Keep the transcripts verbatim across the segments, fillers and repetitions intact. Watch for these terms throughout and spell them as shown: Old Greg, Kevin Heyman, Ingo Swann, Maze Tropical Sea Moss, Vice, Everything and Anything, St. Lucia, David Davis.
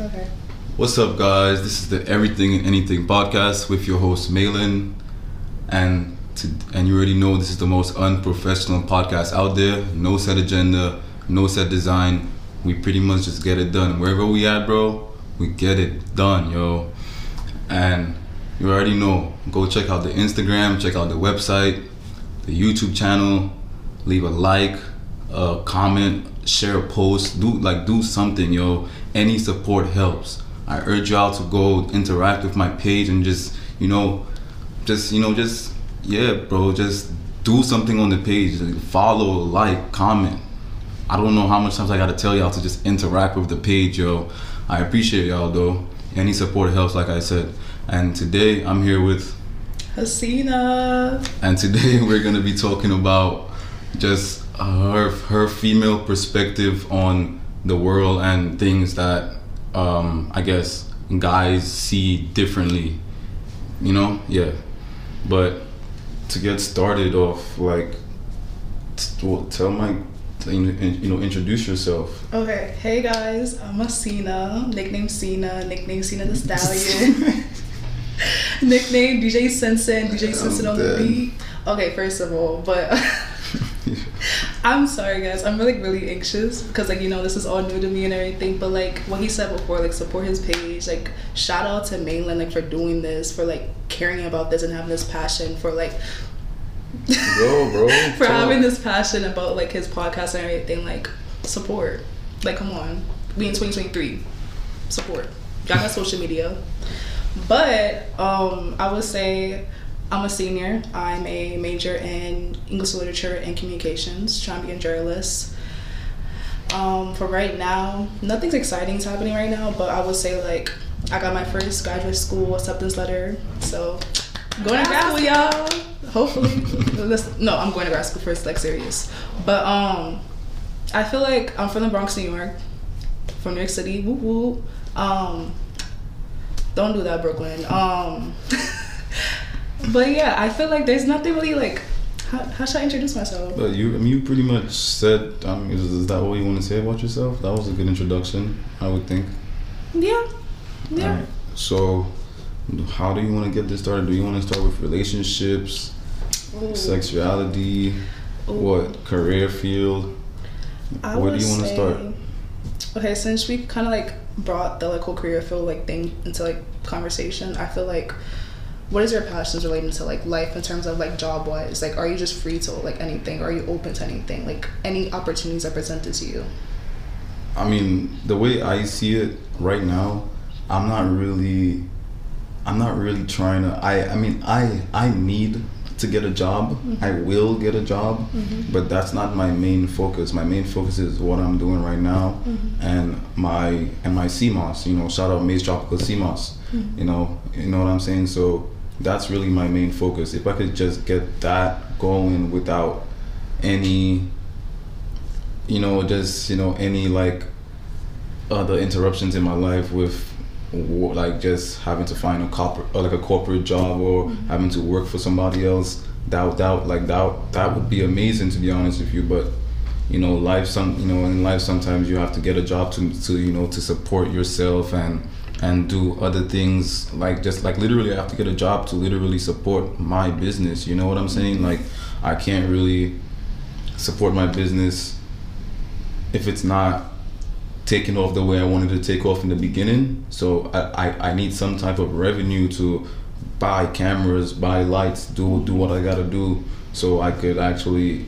Okay. What's up, guys? This is the Everything and Anything podcast with your host Malin, and to, and you already know this is the most unprofessional podcast out there. No set agenda, no set design. We pretty much just get it done. Wherever we at, bro, we get it done, yo. And you already know. Go check out the Instagram, check out the website, the YouTube channel. Leave a like, a comment, share a post. Do like do something, yo. Any support helps. I urge y'all to go interact with my page and just, you know, just, you know, just, yeah, bro, just do something on the page. Like follow, like, comment. I don't know how much times I gotta tell y'all to just interact with the page, yo. I appreciate y'all, though. Any support helps, like I said. And today I'm here with Hasina. And today we're gonna be talking about just her, her female perspective on the world and things that Um, I guess guys see differently, you know? Yeah. But to get started off, like, t- well, tell my, t- you know, introduce yourself. Okay. Hey, guys. I'm Hasina. Nickname Sina. Nickname Sina the Stallion. Nickname D J Sensen. D J Sensen on the beat. Okay, first of all, but... I'm sorry, guys. I'm really, really anxious because, like, you know, this is all new to me and everything. But, like, what he said before, like, support his page. Like, shout out to Mainland, like, for doing this, for, like, caring about this and having this passion for, like, Yo, bro, for having this passion about, like, his podcast and everything. Like, support. Like, come on. We in twenty twenty-three. Support. Y'all got social media. But um, I would say... I'm a senior. I'm a major in English literature and communications, trying to be a journalist. Um, for right now, nothing's exciting is happening right now, but I would say, like, I got my first graduate school acceptance letter, so going to grad school, y'all. Hopefully. No, I'm going to grad school first, like, serious. But um, I feel like I'm from the Bronx, New York, from New York City. Woo woo. Um, don't do that, Brooklyn. Um... But yeah, I feel like there's nothing really like. How, how should I introduce myself? But you, I mean, you pretty much said. I mean, is, is that all you want to say about yourself? That was a good introduction, I would think. Yeah. Yeah. All right. So, how do you want to get this started? Do you want to start with relationships, Ooh. sexuality, Ooh. what career field? I Where would do you want to start? Okay, since we kind of like brought the like whole career field like thing into like conversation, I feel like. What is your passions relating to like life in terms of like job wise? Like, are you just free to like anything? Are you open to anything? Like any opportunities that presented to you? I mean, the way I see it right now, I'm not really, I'm not really trying to. I I mean, I I need to get a job. Mm-hmm. I will get a job, mm-hmm. but that's not my main focus. My main focus is what I'm doing right now, mm-hmm. and my and my sea moss. You know, shout out Maze Tropical Sea Moss. Mm-hmm. You know, you know what I'm saying. So. That's really my main focus. If I could just get that going without any, you know, just, you know, any, like, other interruptions in my life with, like, just having to find a corporate, or like, a corporate job or mm-hmm. having to work for somebody else, doubt, doubt, like, doubt, that would be amazing, to be honest with you, but, you know, life, some, you know, in life, sometimes you have to get a job to, to you know, to support yourself and, and do other things, like, just like literally I have to get a job to literally support my business, you know what I'm saying? Like, I can't really support my business if it's not taking off the way I wanted to take off in the beginning. So I, I, I need some type of revenue to buy cameras, buy lights, do do what I gotta do so I could actually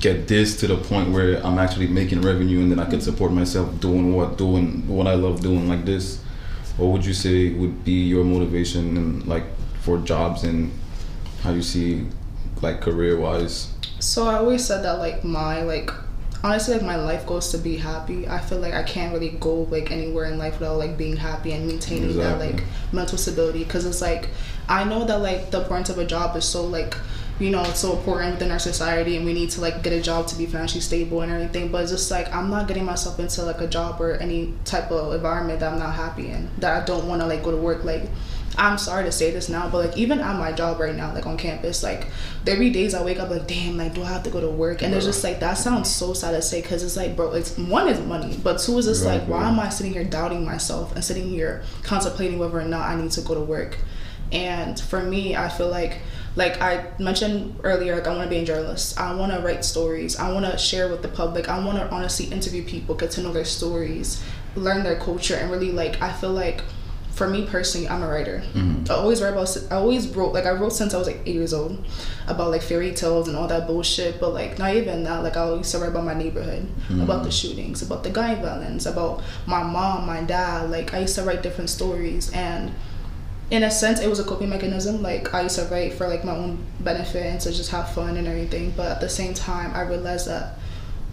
get this to the point where I'm actually making revenue and then I could support myself doing what doing what I love doing like this. What would you say would be your motivation and like for jobs and how you see like career wise? So I always said that like my like honestly like my life goals to be happy. I feel like I can't really go like anywhere in life without like being happy and maintaining exactly. that like mental stability because it's like I know that like the importance of a job is so like you know it's so important within our society and we need to like get a job to be financially stable and everything but it's just like I'm not getting myself into like a job or any type of environment that I'm not happy in that I don't want to like go to work like I'm sorry to say this now, but like even at my job right now, like on campus, like there be days I wake up like, damn, like do I have to go to work? And it's just like, that sounds so sad to say, because it's like, bro, it's one is money, but two is just right, like, bro. Why am I sitting here doubting myself and sitting here contemplating whether or not I need to go to work? And for me, I feel like, like I mentioned earlier, like I want to be a journalist. I want to write stories. I want to share with the public. I want to honestly interview people, get to know their stories, learn their culture, and really like, I feel like, for me personally, I'm a writer. Mm-hmm. I always write about, I always wrote, like I wrote since I was like eight years old about like fairy tales and all that bullshit, but like not even that, like I always write about my neighborhood, mm-hmm. about the shootings, about the gun violence, about my mom, my dad, like I used to write different stories, and in a sense it was a coping mechanism. Like I used to write for like my own benefit and to just have fun and everything, but at the same time I realized that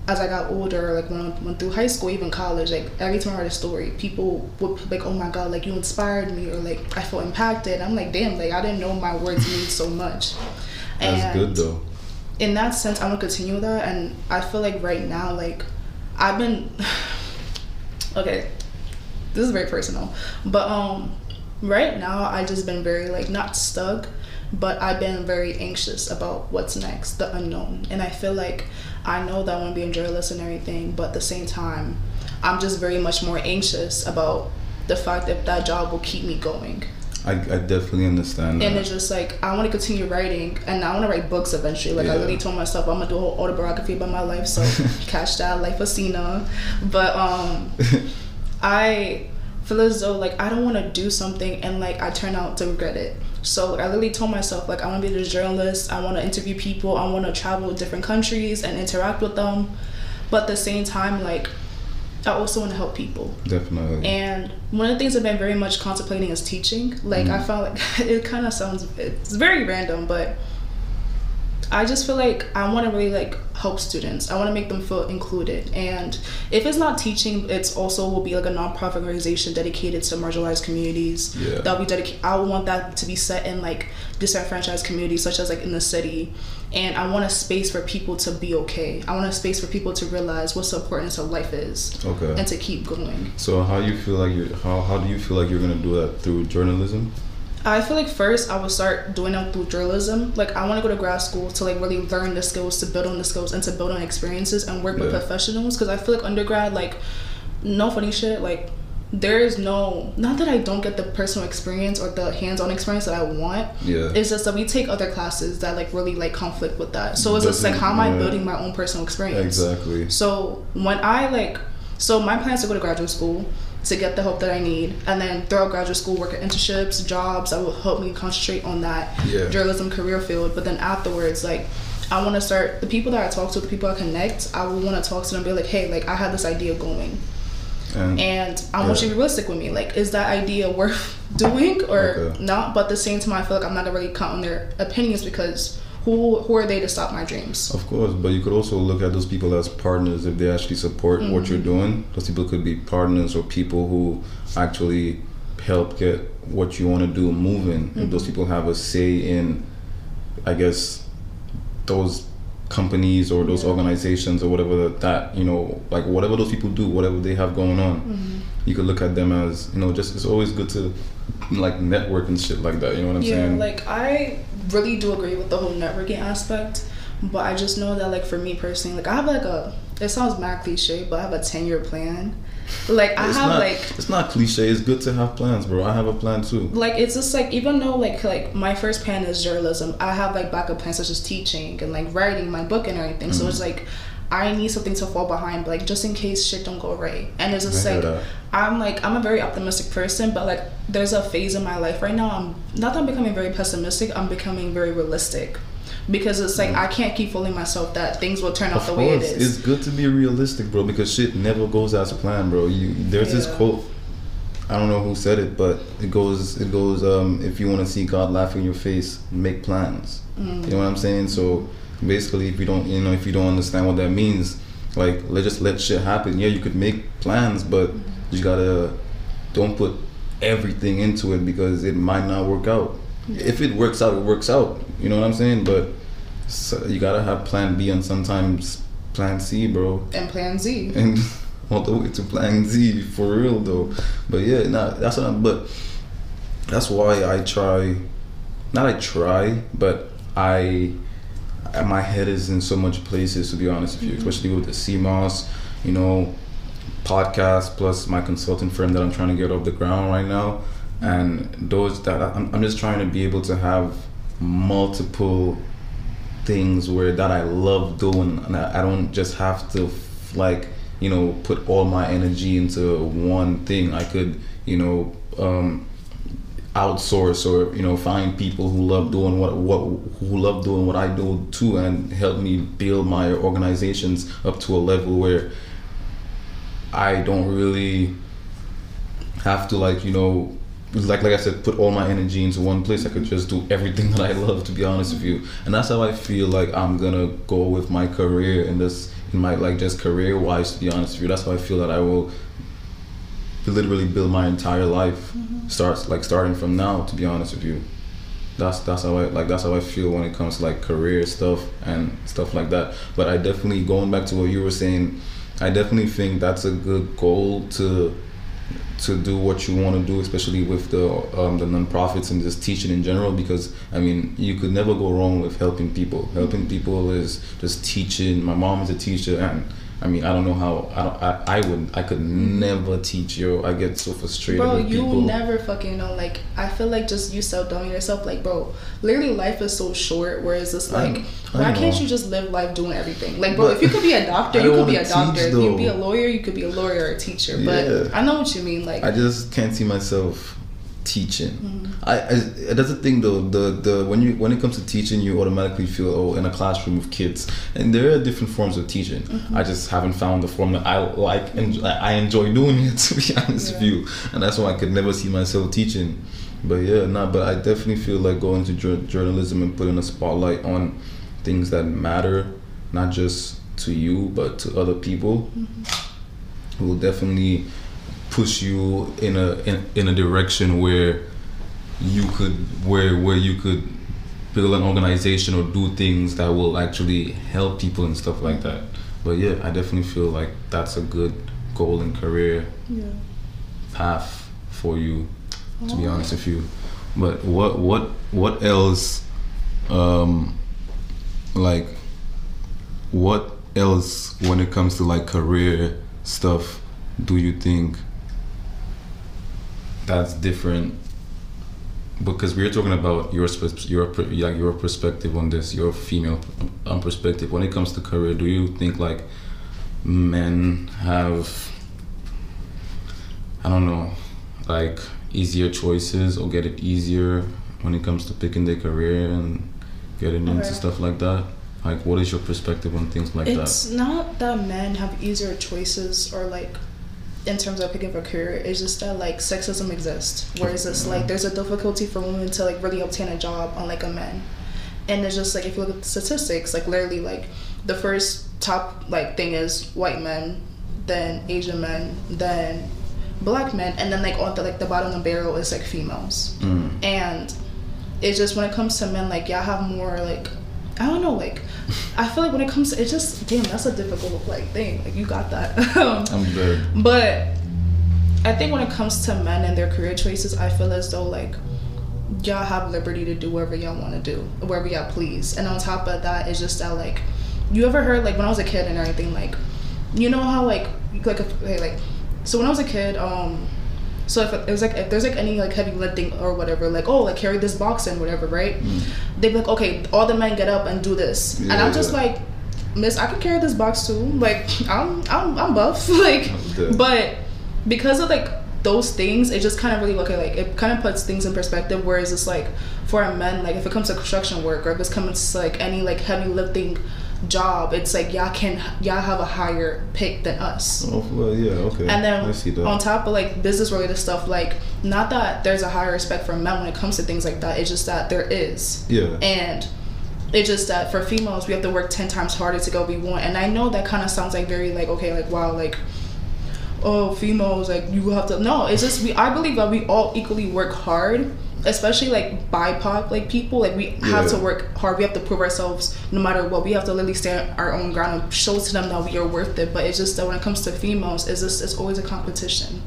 as I got older, like when I went through high school, even college, like every time I write a story, people would be like, oh my god, like you inspired me, or like I felt impacted. I'm like, damn, like I didn't know my words mean so much. That's and good though. In that sense, I'm gonna continue that, and I feel like right now, like I've been okay, this is very personal, but um right now I just been very like not stuck, but I've been very anxious about what's next, the unknown. And I feel like I know that I want to be a journalist and everything, but at the same time, I'm just very much more anxious about the fact that that job will keep me going. I, I definitely understand that. And it's just like, I want to continue writing, and I want to write books eventually. Like, yeah. I literally told myself, I'm going to do a whole autobiography about my life, so catch that, Life of Cena. But um, I feel as though, like, I don't want to do something, and, like, I turn out to regret it. So I literally told myself, like, I want to be a journalist, I want to interview people, I want to travel to different countries and interact with them. But at the same time, like, I also want to help people. Definitely. And one of the things I've been very much contemplating is teaching. Like, mm-hmm. I found, like, it kind of sounds, it's very random, but I just feel like I want to really, like, help students. I want to make them feel included. And if it's not teaching, it's also will be, like, a nonprofit organization dedicated to marginalized communities. Yeah. That'll be dedicated. I want that to be set in, like, disenfranchised communities, such as, like, in the city. And I want a space for people to be okay. I want a space for people to realize what the importance of life is. Okay. And to keep going. So how you feel like you're, how, how do you feel like you're going to do that through journalism? I feel like first I would start doing them through journalism. Like I want to go to grad school to like really learn the skills, to build on the skills, and to build on experiences and work yeah. with professionals. Because I feel like undergrad, like no funny shit, like there is no, not that I don't get the personal experience or the hands-on experience that I want. Yeah. It's just that we take other classes that like really like conflict with that. So it's Doesn't, just like how am I yeah. building my own personal experience? Exactly. So when I like, so my plan is to go to graduate school, to get the help that I need, and then throughout graduate school, work at internships, jobs that will help me concentrate on that yeah. journalism career field. But then afterwards, like, I want to start, the people that I talk to, the people I connect, I will want to talk to them and be like, hey, like, I had this idea going. And, and I yeah. want you to be realistic with me. Like, is that idea worth doing or okay. not? But at the same time, I feel like I'm not gonna really count on their opinions, because Who who are they to stop my dreams? Of course, but you could also look at those people as partners if they actually support mm-hmm. what you're doing. Those people could be partners or people who actually help get what you want to do moving. Mm-hmm. If those people have a say in, I guess, those companies or those yeah. organizations or whatever that, you know, like whatever those people do, whatever they have going on, mm-hmm. you could look at them as, you know, just it's always good to like network and shit like that. You know what I'm yeah, saying? Yeah, like I really do agree with the whole networking aspect, but I just know that like for me personally, like I have like a, it sounds mad cliche, but I have a ten year plan. Like I it's have not, like it's not cliche. It's good to have plans, bro. I have a plan too. Like it's just like even though like like my first plan is journalism, I have like backup plans such as teaching and like writing my book and everything. Mm-hmm. So it's like I need something to fall behind, but like just in case shit don't go right. And it's just like that. I'm like I'm a very optimistic person, but like there's a phase in my life right now. I'm not that I'm becoming very pessimistic. I'm becoming very realistic. Because it's like, I can't keep fooling myself that things will turn out the way it is. It's good to be realistic, bro, because shit never goes as planned, bro. You There's yeah. this quote, I don't know who said it, but it goes, it goes. Um, if you want to see God laugh in your face, make plans. Mm. You know what I'm saying? So basically, if you don't, you know, if you don't understand what that means, like, let just let shit happen. Yeah, you could make plans, but mm. you gotta, don't put everything into it because it might not work out. If it works out, it works out. You know what I'm saying? But so you gotta have plan B and sometimes plan C, bro. And plan Z. And all the way to plan Z, for real, though. But yeah, nah, that's what I'm... But that's why I try, not I try, but I, my head is in so much places, to be honest with you, mm-hmm. especially with the sea moss, you know, podcast, plus my consulting firm that I'm trying to get off the ground right now. And those that I'm, I'm just trying to be able to have multiple things where that I love doing, and I, I don't just have to f- like, you know, put all my energy into one thing. I could, you know, um, outsource or, you know, find people who love doing what, what who love doing what I do too, and help me build my organizations up to a level where I don't really have to, like, you know, like like I said, put all my energy into one place. I could just do everything that I love, to be honest with you. And that's how I feel like I'm gonna go with my career in this, in my, like, just career wise, to be honest with you. That's how I feel that I will literally build my entire life, mm-hmm. starts like starting from now, to be honest with you. That's that's how I like that's how I feel when it comes to like career stuff and stuff like that. But I definitely, going back to what you were saying, I definitely think that's a good goal to to do what you want to do, especially with the um, the nonprofits and just teaching in general, because I mean, you could never go wrong with helping people. Helping people is just teaching. My mom is a teacher, and I mean, I don't know how I don't, I, I would I could never teach you. I get so frustrated. Bro, with you people. Never fucking know. Like, I feel like just you self doubting yourself. Like, bro, literally life is so short. Whereas it's like, I, I why know. Can't you just live life doing everything? Like, bro, but if you could be a doctor, you could be a doctor. Teach, if you be a lawyer, you could be a lawyer or a teacher. But yeah. I know what you mean. Like, I just can't see myself teaching. Mm-hmm. I, I that's the thing though. The the when you when it comes to teaching, you automatically feel, oh, in a classroom with kids, and there are different forms of teaching. Mm-hmm. I just haven't found the form that I like and I enjoy doing it, to be honest yeah. with you. And that's why I could never see myself teaching. But yeah, nah. But I definitely feel like going to ju- journalism and putting a spotlight on things that matter, not just to you but to other people, mm-hmm. will definitely push you in a in, in a direction where you could where where you could build an organization or do things that will actually help people and stuff like that. But yeah, I definitely feel like that's a good goal and career yeah. path for you, to be honest with you. But what what what else um like what else when it comes to like career stuff do you think that's different? Because we're talking about your your like your perspective on this, your female um, perspective when it comes to career. Do you think like men have, I don't know, like easier choices or get it easier when it comes to picking their career and getting okay. into stuff like that? Like, what is your perspective on things like it's that? It's not that men have easier choices or like in terms of picking for a career, it's just that like sexism exists. Whereas it's like there's a difficulty for women to like really obtain a job unlike a man. And it's just like, if you look at the statistics, like literally like the first top like thing is white men, then Asian men, then black men, and then like on the like the bottom of the barrel is like females. Mm. And it's just when it comes to men, like y'all have more like, I don't know, like I feel like when it comes to, it's just, damn, that's a difficult like thing. Like, you got that. I'm good. But I think when it comes to men and their career choices, I feel as though like y'all have liberty to do whatever y'all want to do, wherever y'all please. And on top of that, it's just that like, you ever heard like when I was a kid and everything, like, you know how like like okay, like so when I was a kid, um, so if it was like if there's like any like heavy lifting or whatever, like, oh, like carry this box and whatever, right? Mm. They'd be like, okay, all the men get up and do this, yeah, and I'm just yeah. like, miss, I can carry this box too. Like I'm I'm I'm buff, like, I'm but because of like those things, it just kind of really okay, like it kind of puts things in perspective. Whereas it's like for a man, like if it comes to construction work or if it's coming to like any like heavy lifting job, it's like y'all can y'all have a higher pick than us. Oh well, yeah, okay. And then I see that. On top of like business related stuff, like not that there's a higher respect for men when it comes to things like that. It's just that there is. Yeah. And it's just that for females, we have to work ten times harder to go we want. And I know that kind of sounds like very like okay, like wow, like oh females, like you have to no. It's just we I believe that we all equally work hard. Especially like B I P O C like people, like we yeah. have to work hard. We have to prove ourselves no matter what. We have to literally stand our own ground and show to them that we are worth it. But it's just that when it comes to females, it's just it's always a competition.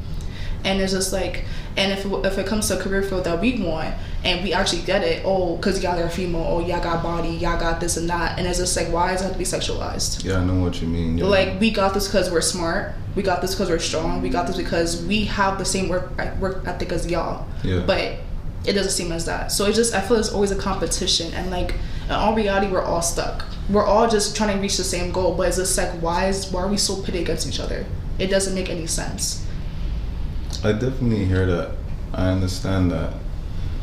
And it's just like, and if, if it comes to a career field that we want, and we actually get it, oh, because y'all are female, oh, y'all got body, y'all got this and that, and it's just like, why does it have to be sexualized? Yeah, I know what you mean. Yeah. Like, we got this because we're smart, we got this because we're strong, we got this because we have the same work, work ethic as y'all. Yeah. But it doesn't seem as that. So it's just, I feel it's always a competition, and like, in all reality, we're all stuck. We're all just trying to reach the same goal, but it's just like, why, is, why are we so pitted against each other? It doesn't make any sense. I definitely hear that. I understand that.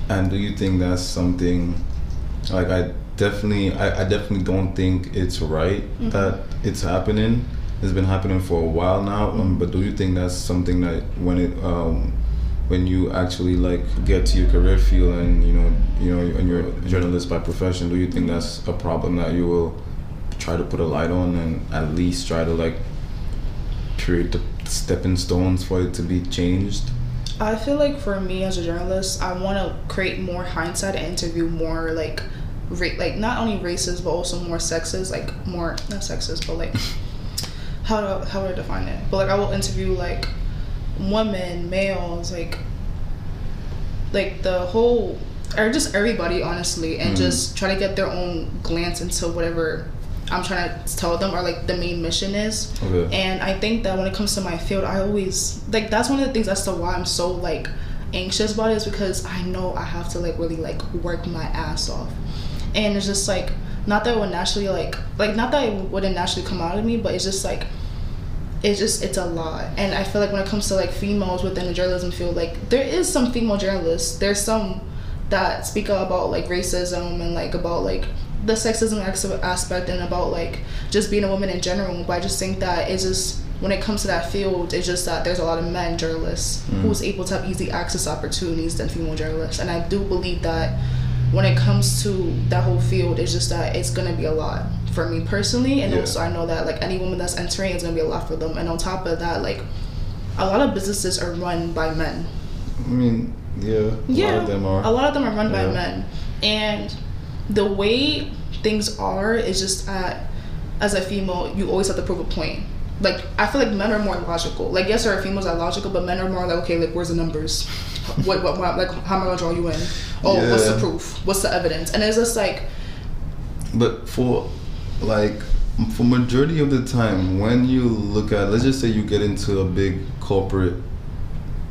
And do you think that's something, like, I definitely, I, I definitely don't think it's right mm-hmm. that it's happening. It's been happening for a while now. Um, but do you think that's something that when it, um, when you actually like get to your career field and you know, you know, and you're a journalist by profession, do you think that's a problem that you will try to put a light on and at least try to like create the stepping stones for it to be changed? I feel like for me as a journalist, I want to create more hindsight and interview more like, ra- like not only racist, but also more sexist, like more, not sexist, but like, how do I, how would I define it? But like I will interview like women, males, like, like the whole, or just everybody honestly, and mm-hmm. just try to get their own glance into whatever I'm trying to tell them or like the main mission is. Okay. And I think that when it comes to my field, I always like, that's one of the things as to why I'm so like anxious about it, is because I know I have to like really like work my ass off, and it's just like, not that it would naturally like like not that it wouldn't naturally come out of me, but it's just like, it's just, it's a lot. And I feel like when it comes to like females within the journalism field, like there is some female journalists, there's some that speak out about like racism and like about like the sexism aspect and about like just being a woman in general, but I just think that it's just, when it comes to that field, it's just that there's a lot of men journalists mm. who's able to have easy access opportunities than female journalists. And I do believe that when it comes to that whole field, it's just that it's gonna be a lot for me personally, and yeah. also I know that like any woman that's entering, it's gonna be a lot for them. And on top of that, like a lot of businesses are run by men. I mean, yeah, yeah, a lot of them are. A lot of them are run yeah. by men, and the way things are is just that as a female, you always have to prove a point. Like, I feel like men are more logical. Like, yes, there are females that are logical, but men are more like, okay, like, where's the numbers? what, what, what, like, how am I gonna draw you in? Oh, yeah. What's the proof? What's the evidence? And it's just like. But for, like, for majority of the time, when you look at, let's just say you get into a big corporate,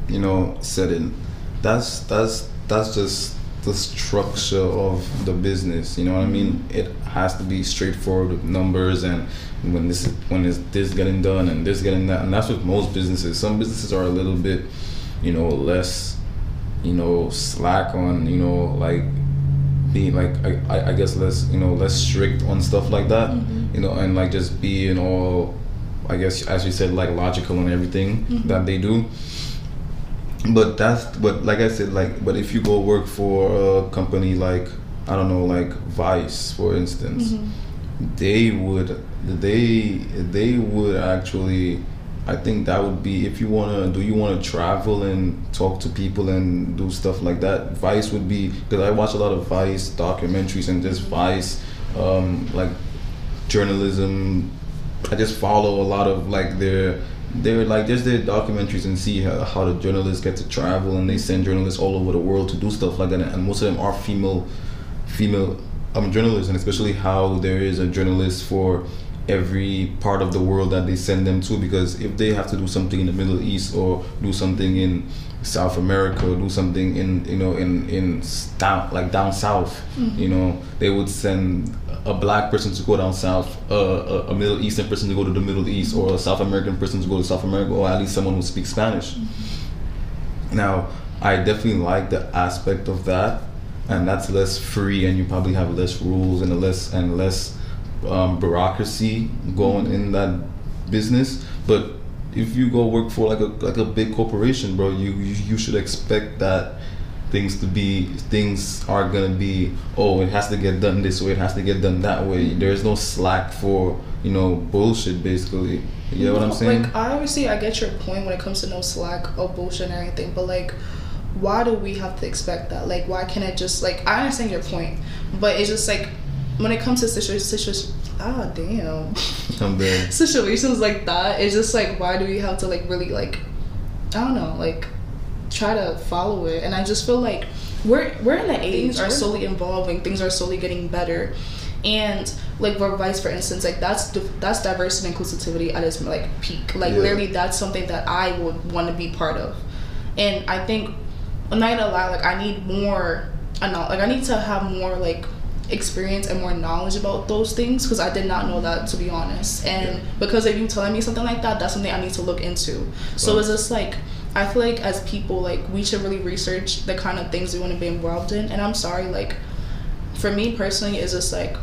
you know, setting, that's that's that's just. The structure of the business, you know what I mean? It has to be straightforward with numbers, and when this is, when is this getting done and this getting that, and that's with most businesses. Some businesses are a little bit, you know, less, you know, slack on, you know, like being like I, I guess less, you know, less strict on stuff like that, mm-hmm. you know, and like just being all, I guess as you said, like logical on everything mm-hmm. that they do. But that's, but like I said, like, but if you go work for a company like, I don't know, like Vice, for instance, mm-hmm. they would, they, they would actually, I think that would be, if you want to, do you want to travel and talk to people and do stuff like that? Vice would be, because I watch a lot of Vice documentaries and just Vice, um, like journalism, I just follow a lot of like their, they were like, there's their documentaries and see how, how the journalists get to travel, and they send journalists all over the world to do stuff like that, and most of them are female female um, journalists, and especially how there is a journalist for every part of the world that they send them to, because if they have to do something in the Middle East or do something in South America or do something in, you know, in, in down, like down south, mm-hmm. you know, they would send a black person to go down south, uh, a, a Middle Eastern person to go to the Middle East, or a South American person to go to South America, or at least someone who speaks Spanish. Mm-hmm. Now, I definitely like the aspect of that, and that's less free, and you probably have less rules and less and less um, bureaucracy going mm-hmm. in that business. But if you go work for like a like a big corporation, bro, you you, you should expect that. Things to be, things are gonna be, oh, it has to get done this way, it has to get done that way. There's no slack for, you know, bullshit, basically. You know no, what I'm saying? Like, I obviously, I get your point when it comes to no slack or bullshit or anything, but like, why do we have to expect that? Like, why can't it just, like, I understand your point, but it's just like, when it comes to situations, situations, ah, damn. I'm bad. Situations like that, it's just like, why do we have to, like, really, like, I don't know, like, try to follow it. And I just feel like we're we're in that age, things are slowly evolving, things are slowly getting better. And like for Vice, for instance, like that's that's diversity and inclusivity at its like peak. Like yeah. literally, that's something that I would want to be part of. And I think, I'm not gonna lie, like I need more, I know, like I need to have more like experience and more knowledge about those things, because I did not know that, to be honest. And yeah. because of you telling me something like that, that's something I need to look into. So wow. it's just like, I feel like as people, like we should really research the kind of things we want to be involved in. And I'm sorry, like for me personally, it's just like,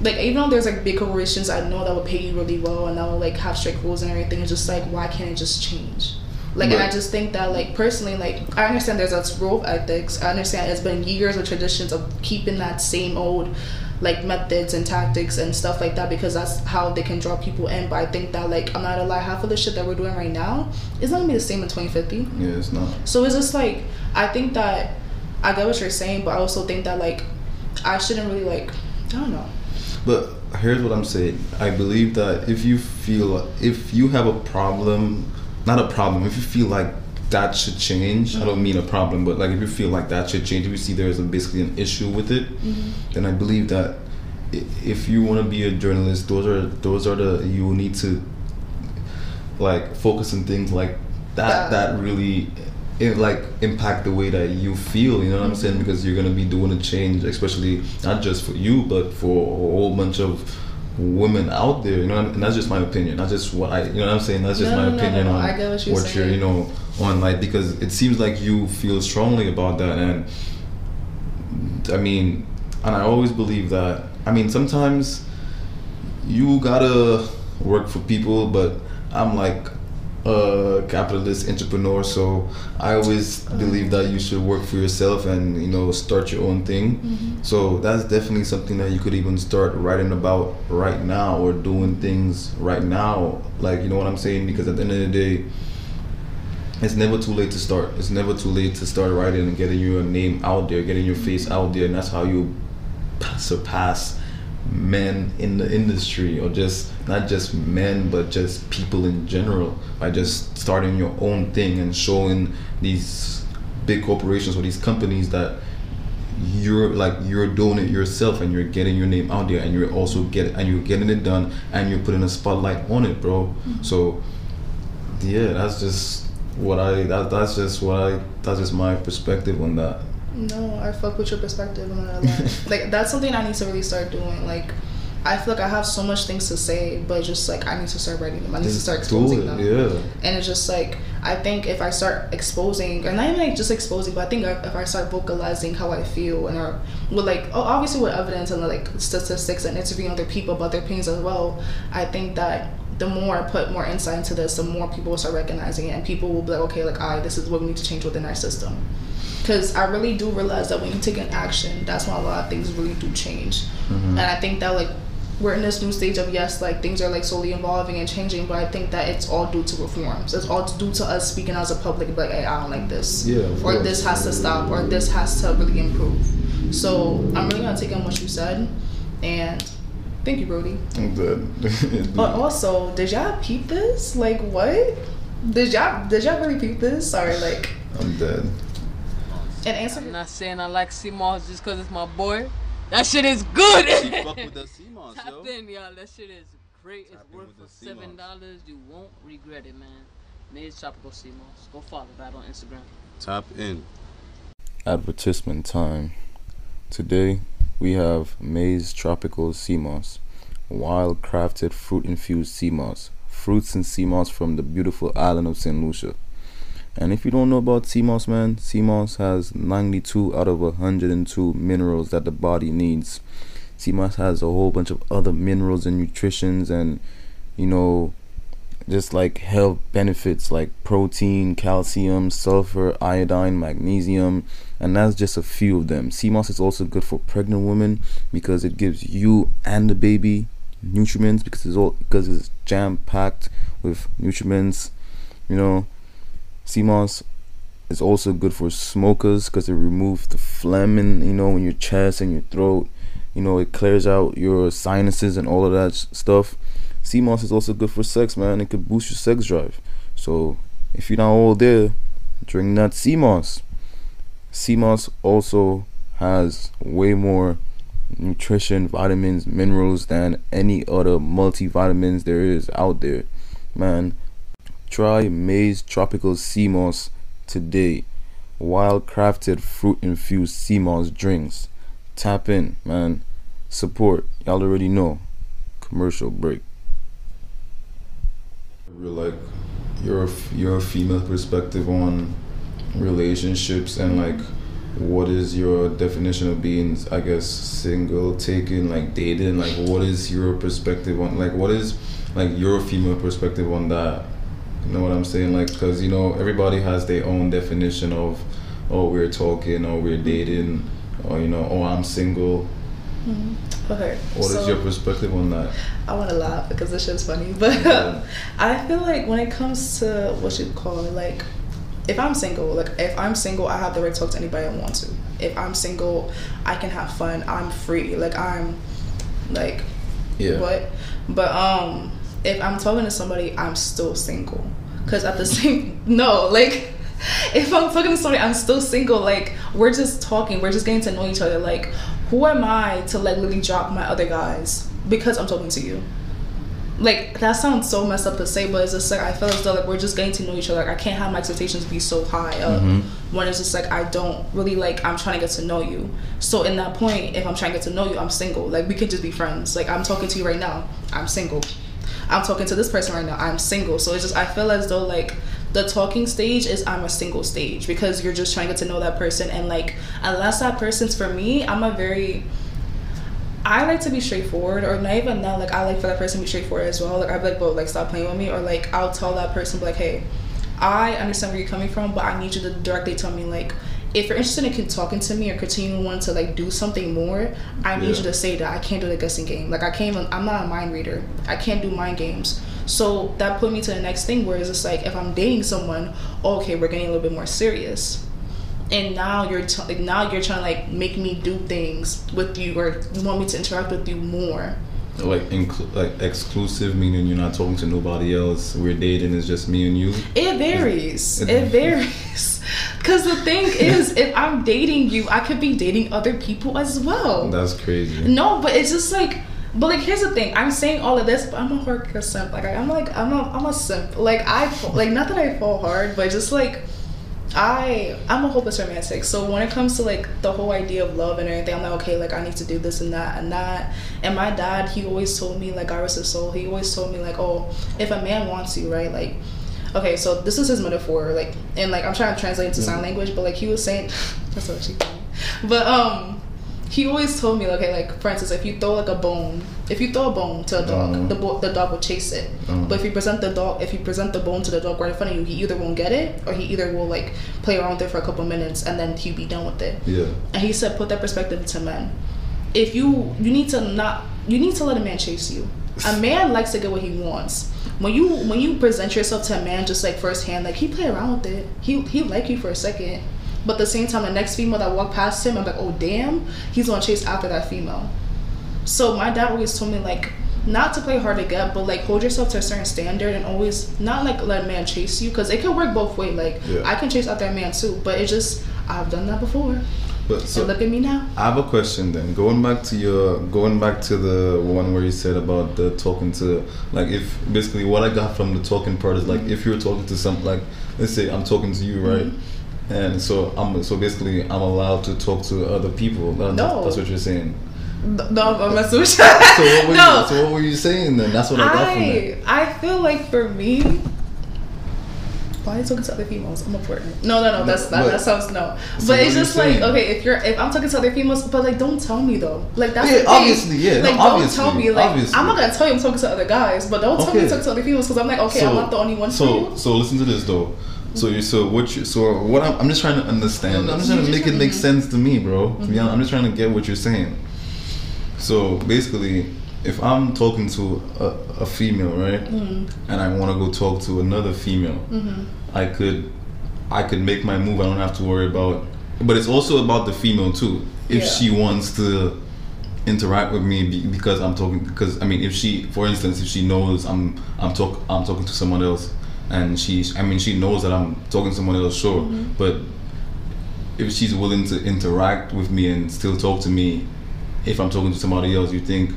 like even though there's like big corporations I know that will pay you really well and that will like have strict rules and everything, it's just like, why can't it just change? Like, and I just think that, like, personally, like, I understand there's a role of ethics. I understand it's been years of traditions of keeping that same old, like, methods and tactics and stuff like that, because that's how they can draw people in. But I think that, like, I'm not gonna lie, half of the shit that we're doing right now is not gonna be the same in twenty fifty. Yeah, it's not. So it's just, like, I think that, I get what you're saying, but I also think that, like, I shouldn't really, like, I don't know. But here's what I'm saying. I believe that if you feel, if you have a problem... Not a problem. If you feel like that should change, mm-hmm. I don't mean a problem, but like if you feel like that should change, if you see there is a, basically an issue with it, mm-hmm. then I believe that if you want to be a journalist, those are those are the you will need to like focus on things like that that, that really it, like impact the way that you feel. You know what mm-hmm. I'm saying? Because you're gonna be doing a change, especially not just for you, but for a whole bunch of women out there, you know, and that's just my opinion. Not just what I, you know, what I'm saying. That's just no, my no, opinion no, no. on I get what, you're, what you're, you know, on like because it seems like you feel strongly about that, and I mean, and I always believe that. I mean, sometimes you gotta work for people, but I'm like a capitalist entrepreneur, so I always uh-huh. believe that you should work for yourself and you know start your own thing. Mm-hmm. So that's definitely something that you could even start writing about right now or doing things right now, like you know what I'm saying, because at the end of the day it's never too late to start. It's never too late to start writing and getting your name out there, getting your face out there, and that's how you surpass men in the industry, or just not just men but just people in general, by just starting your own thing and showing these big corporations or these companies that you're like you're doing it yourself and you're getting your name out there and you're also getting and you're getting it done and you're putting a spotlight on it, bro. Mm-hmm. So yeah, that's just what I that, that's just what I that's just my perspective on that. No, I fuck with your perspective on that. Like, that's something I need to really start doing. Like, I feel like I have so much things to say, but just, like, I need to start writing them. I need just to start exposing them. Yeah. And it's just, like, I think if I start exposing, and not even, like, just exposing, but I think if I start vocalizing how I feel, and or, with, like, oh, obviously with evidence and, like, statistics and interviewing other people about their opinions as well, I think that the more I put more insight into this, the more people will start recognizing it, and people will be like, okay, like, all right, this is what we need to change within our system. Because I really do realize that when you take an action, that's when a lot of things really do change. Mm-hmm. And I think that, like, we're in this new stage of, yes, like, things are, like, slowly evolving and changing, but I think that it's all due to reforms. It's all due to us speaking as a public, like, hey, I don't like this. Yeah, or course. This has to stop, or this has to really improve. So I'm really going to take in what you said, and thank you, Brody. I'm good. But also, did y'all peep this? Like, what? Did y'all, did y'all really peep this? Sorry, like. I'm dead. And answer. I'm not saying I like sea moss just because it's my boy. That shit is good. She fuck with the sea moss, yo. Tap in, y'all. That shit is great. Tap it's worth seven dollars. You won't regret it, man. Maze Tropical Sea Moss. Go follow that on Instagram. Tap in. Advertisement time. Today, we have Maze Tropical Sea Moss. Wild crafted fruit-infused sea moss. Fruits and sea moss from the beautiful island of Saint Lucia. And if you don't know about sea moss, man, sea moss has ninety-two out of one hundred two minerals that the body needs. Sea moss has a whole bunch of other minerals and nutritions and, you know, just like health benefits like protein, calcium, sulfur, iodine, magnesium, and that's just a few of them. Sea moss is also good for pregnant women because it gives you and the baby nutrients because it's all because it's jam-packed with nutrients, you know. Sea moss is also good for smokers because it removes the phlegm in, you know, in your chest and your throat. You know, it clears out your sinuses and all of that stuff. Sea moss is also good for sex, man. It could boost your sex drive. So if you're not all there, drink that sea moss. Sea moss also has way more nutrition, vitamins, minerals than any other multivitamins there is out there, man. Try Maze Tropical Sea Moss today. Wild crafted fruit infused sea moss drinks. Tap in, man. Support. Y'all already know. Commercial break. You're like your your female perspective on relationships and like what is your definition of being, I guess, single, taken, like dating, like what is your perspective on like what is like your female perspective on that? You know what I'm saying? Like, cause you know everybody has their own definition of, oh, we're talking, or we're dating, or you know, oh, I'm single. Mm-hmm. Okay. What so, is your perspective on that? I want to laugh because this shit's funny, but yeah. I feel like when it comes to what you call it, like, if I'm single, like if I'm single, I have the right to talk to anybody I want to. If I'm single, I can have fun. I'm free. Like I'm, like, yeah. What? But um. If I'm talking to somebody, I'm still single. Cause at the same, no, like, if I'm talking to somebody, I'm still single. Like, we're just talking, we're just getting to know each other. Like, who am I to like literally drop my other guys because I'm talking to you? Like, that sounds so messed up to say, but it's just like I feel as though like we're just getting to know each other. Like, I can't have my expectations be so high up mm-hmm. when it's just like I don't really like. I'm trying to get to know you. So in that point, if I'm trying to get to know you, I'm single. Like, we can just be friends. Like, I'm talking to you right now. I'm single. I'm talking to this person right now. I'm single. So it's just, I feel as though like the talking stage is I'm a single stage because you're just trying to get to know that person. And like, unless that person's for me, I'm a very, I like to be straightforward or not even that. Like, I like for that person to be straightforward as well. Like, I'd be like, well, like, stop playing with me. Or like, I'll tell that person, like, hey, I understand where you're coming from, but I need you to directly tell me, like, if you're interested in talking to me or continuing wanting to like do something more, I need yeah. you to say that. I can't do the guessing game. Like I can't even, I'm not a mind reader. I can't do mind games. So that put me to the next thing where it's just like, if I'm dating someone, okay, we're getting a little bit more serious. And now you're t- like now you're trying to like make me do things with you or you want me to interact with you more. Like inclu- like exclusive, meaning you're not talking to nobody else. We're dating, it's just me and you. It varies. It varies. Because the thing is, if I'm dating you, I could be dating other people as well. That's crazy. No, but it's just like, but like here's the thing. I'm saying all of this, but I'm a hardcore simp. Like I'm like I'm a I'm a simp. Like I like not that I fall hard, but just like. I I'm a hopeless romantic, so when it comes to like the whole idea of love and everything, I'm like, okay, like I need to do this and that and that. And my dad, he always told me, like, I rest his soul, he always told me like, oh, if a man wants you, right, like, okay, so this is his metaphor, like, and like I'm trying to translate it to sign language, but like he was saying that's what she told me, but um he always told me, okay, like, for instance, if you throw like a bone, if you throw a bone to a dog, um, the bo- the dog will chase it. Um, but if you present the dog, if you present the bone to the dog right in front of you, he either won't get it, or he either will like play around with it for a couple minutes and then he'll be done with it. Yeah. And he said, put that perspective to men. If you you need to not you need to let a man chase you. A man likes to get what he wants. When you when you present yourself to a man just like firsthand, like he play around with it. He he like you for a second. But at the same time, the next female that walked past him, I'm like, oh, damn, he's going to chase after that female. So my dad always told me, like, not to play hard to get, but, like, hold yourself to a certain standard and always not, like, let a man chase you. Because it can work both ways. Like, yeah. I can chase after a man, too. But it's just, I've done that before. But so, and look at me now. I have a question, then. Going back to your, going back to the one where you said about the talking to, like, if, basically, what I got from the talking part is, like, mm-hmm. if you're talking to some, like, let's say I'm talking to you, right? Mm-hmm. And so I'm so basically I'm allowed to talk to other people. That, no, that's what you're saying. No, I'm not so sure. So what were no. you? So what were you saying then? That's what I, I got from it. I feel like for me, why are you talking to other females? I'm important. No, no, no. That's that. That sounds no. So but it's just like, okay, if you're if I'm talking to other females, but like don't tell me though. Like that's yeah, the thing. obviously yeah. Like no, don't obviously, tell me. Like obviously. I'm not gonna tell you I'm talking to other guys, but don't tell okay. me I'm talking to other females because I'm like, okay, so, I'm not the only one. So for you. So listen to this though. So you so what you so what I'm, I'm just trying to understand. I'm just trying to make it make sense to me, bro. To be honest, I'm just trying to get what you're saying. So basically, if I'm talking to a, a female, right, mm-hmm. and I want to go talk to another female, mm-hmm. I could I could make my move. I don't have to worry about. But it's also about the female too. If yeah. she wants to interact with me because I'm talking, because I mean, if she, for instance, if she knows I'm I'm talk I'm talking to someone else. and she, I mean, she knows that I'm talking to someone else, sure, mm-hmm. but if she's willing to interact with me and still talk to me, if I'm talking to somebody else, you think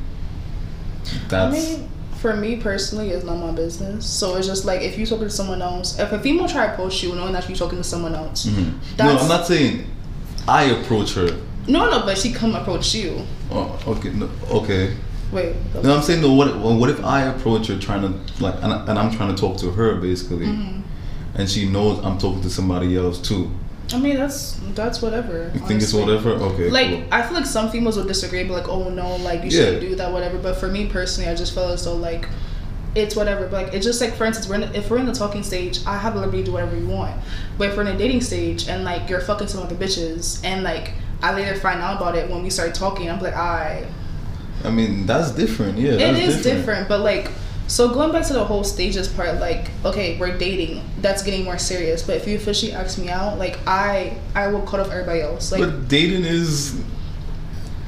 that's... I mean, for me personally, it's none of my business. So it's just like, if you're talking to someone else, if a female try to approach you knowing that you're talking to someone else, mm-hmm. that's... No, I'm not saying I approach her. No, no, but she come approach you. Oh, okay, no, okay. Wait. No, I'm saying, no, what, what if I approach her trying to, like, and, I, and I'm trying to talk to her, basically, mm-hmm. and she knows I'm talking to somebody else, too? I mean, that's that's whatever. You honestly. Think it's whatever? Okay. Like, cool. I feel like some females will disagree, but like, oh, no, like, you yeah. shouldn't do that, whatever. But for me, personally, I just feel as though, like, it's whatever. But, like, it's just like, for instance, we're in the, if we're in the talking stage, I have the liberty to do whatever you want. But if we're in a dating stage and, like, you're fucking some other bitches and, like, I later find out about it when we start talking, I'm like, I... I mean, that's different, yeah. It is different. different, but, like... So going back to the whole stages part, like, okay, we're dating. That's getting more serious. But if you officially ask me out, like, I I will cut off everybody else. Like, but dating is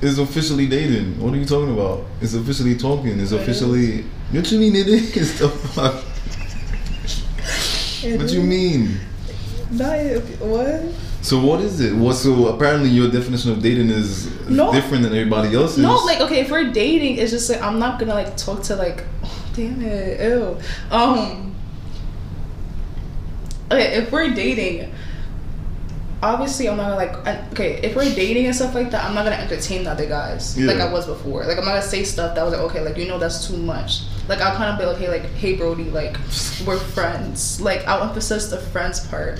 is officially dating. What are you talking about? It's officially talking. It's officially... Is. What you mean it is? The fuck? It what is. You mean? Not, what? So what is it? Well, so apparently your definition of dating is no, different than everybody else's. No, like, okay, if we're dating, it's just like, I'm not going to, like, talk to, like... Damn it, ew. Um, okay, if we're dating, obviously I'm not gonna like, okay, if we're dating and stuff like that, I'm not gonna entertain the other guys yeah. like I was before. Like, I'm not gonna say stuff that was like, okay, like, you know, that's too much. Like, I'll kind of be like, hey, like, hey, Brody, like, we're friends. Like, I'll emphasize the friends part.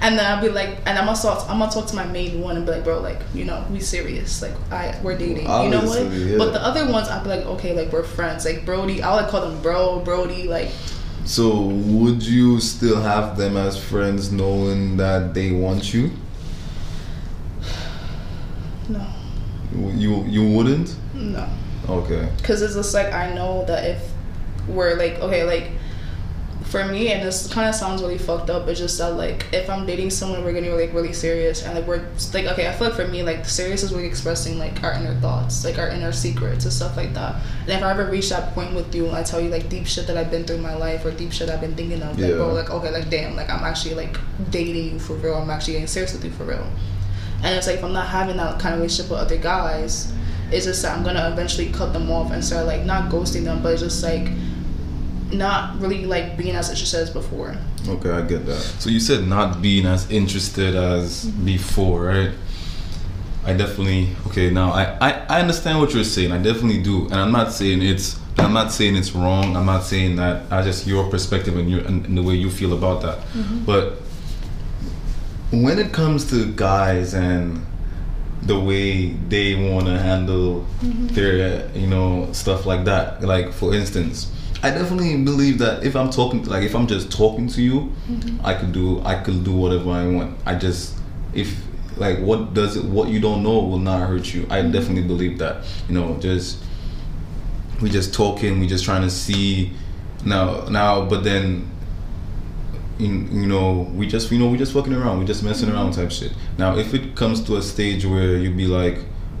And then I'll be like, and I'm also, I'm gonna talk to my main one and be like, bro, like, you know, we serious. Like, I, we're dating. Well, you know what? Yeah. But the other ones, I'll be like, okay, like, we're friends. Like, Brody, I'll like call them bro, Brody, like. So, would you still have them as friends knowing that they want you? No. You, you wouldn't? No. Okay. Because it's just like, I know that if we're like, okay, like, for me, and this kind of sounds really fucked up, it's just that, like, if I'm dating someone, we're getting, like, really serious, and, like, we're, like, okay, I feel like for me, like, serious is really expressing, like, our inner thoughts, like, our inner secrets and stuff like that. And if I ever reach that point with you and I tell you, like, deep shit that I've been through in my life or deep shit I've been thinking of, yeah. like, bro, like, okay, like, damn, like, I'm actually, like, dating you for real, I'm actually getting serious with you for real. And it's like, if I'm not having that kind of relationship with other guys, it's just that I'm going to eventually cut them off and start, like, not ghosting them, but it's just, like, not really, like, being as interested as before. Okay, I get that. So you said not being as interested as mm-hmm. before, right? I definitely, okay, now, I, I, I understand what you're saying. I definitely do. And I'm not saying it's, I'm not saying it's wrong. I'm not saying that. I just, your perspective and, your, and the way you feel about that. Mm-hmm. But when it comes to guys and the way they want to handle mm-hmm. their, you know, stuff like that. Like, for instance, I definitely believe that if I'm talking, to, like, if I'm just talking to you, mm-hmm. I could do, I could do whatever I want. I just, if, like, what does it, what you don't know will not hurt you. I definitely believe that, you know, just, we just talking, we just trying to see now, now, but then, you, you know, we just, you know, we just fucking around, we just messing mm-hmm. around type shit. Now, if it comes to a stage where you'd be like,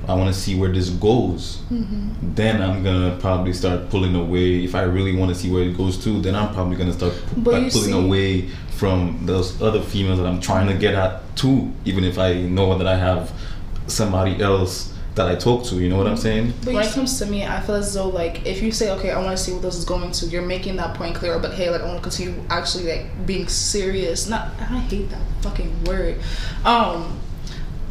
I want to see where this goes, mm-hmm. then I'm going to probably start pulling away. If I really want to see where it goes to, then I'm probably going to start p- like pulling see, away from those other females that I'm trying to get at too, even if I know that I have somebody else that I talk to, you know what I'm saying? But when it comes to me, I feel as though, like, if you say, okay, I want to see what this is going to, you're making that point clear, but hey, like, I want to continue actually, like, being serious. Not, I hate that fucking word. Um...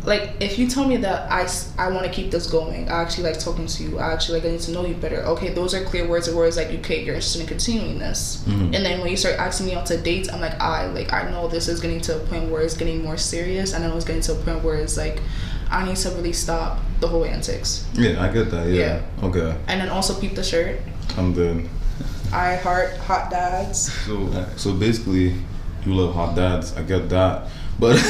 Like, if you tell me that I, I want to keep this going, I actually like talking to you, I actually like I need to know you better. Okay, those are clear words or words like, okay, you're interested in continuing this. Mm-hmm. And then when you start asking me out to dates, I'm like, I like I know this is getting to a point where it's getting more serious, and I know it's getting to a point where it's like, I need to really stop the whole antics. Yeah, I get that. Yeah. yeah. Okay. And then also peep the shirt. I'm good. I heart hot dads. So so basically, you love hot dads. I get that, but.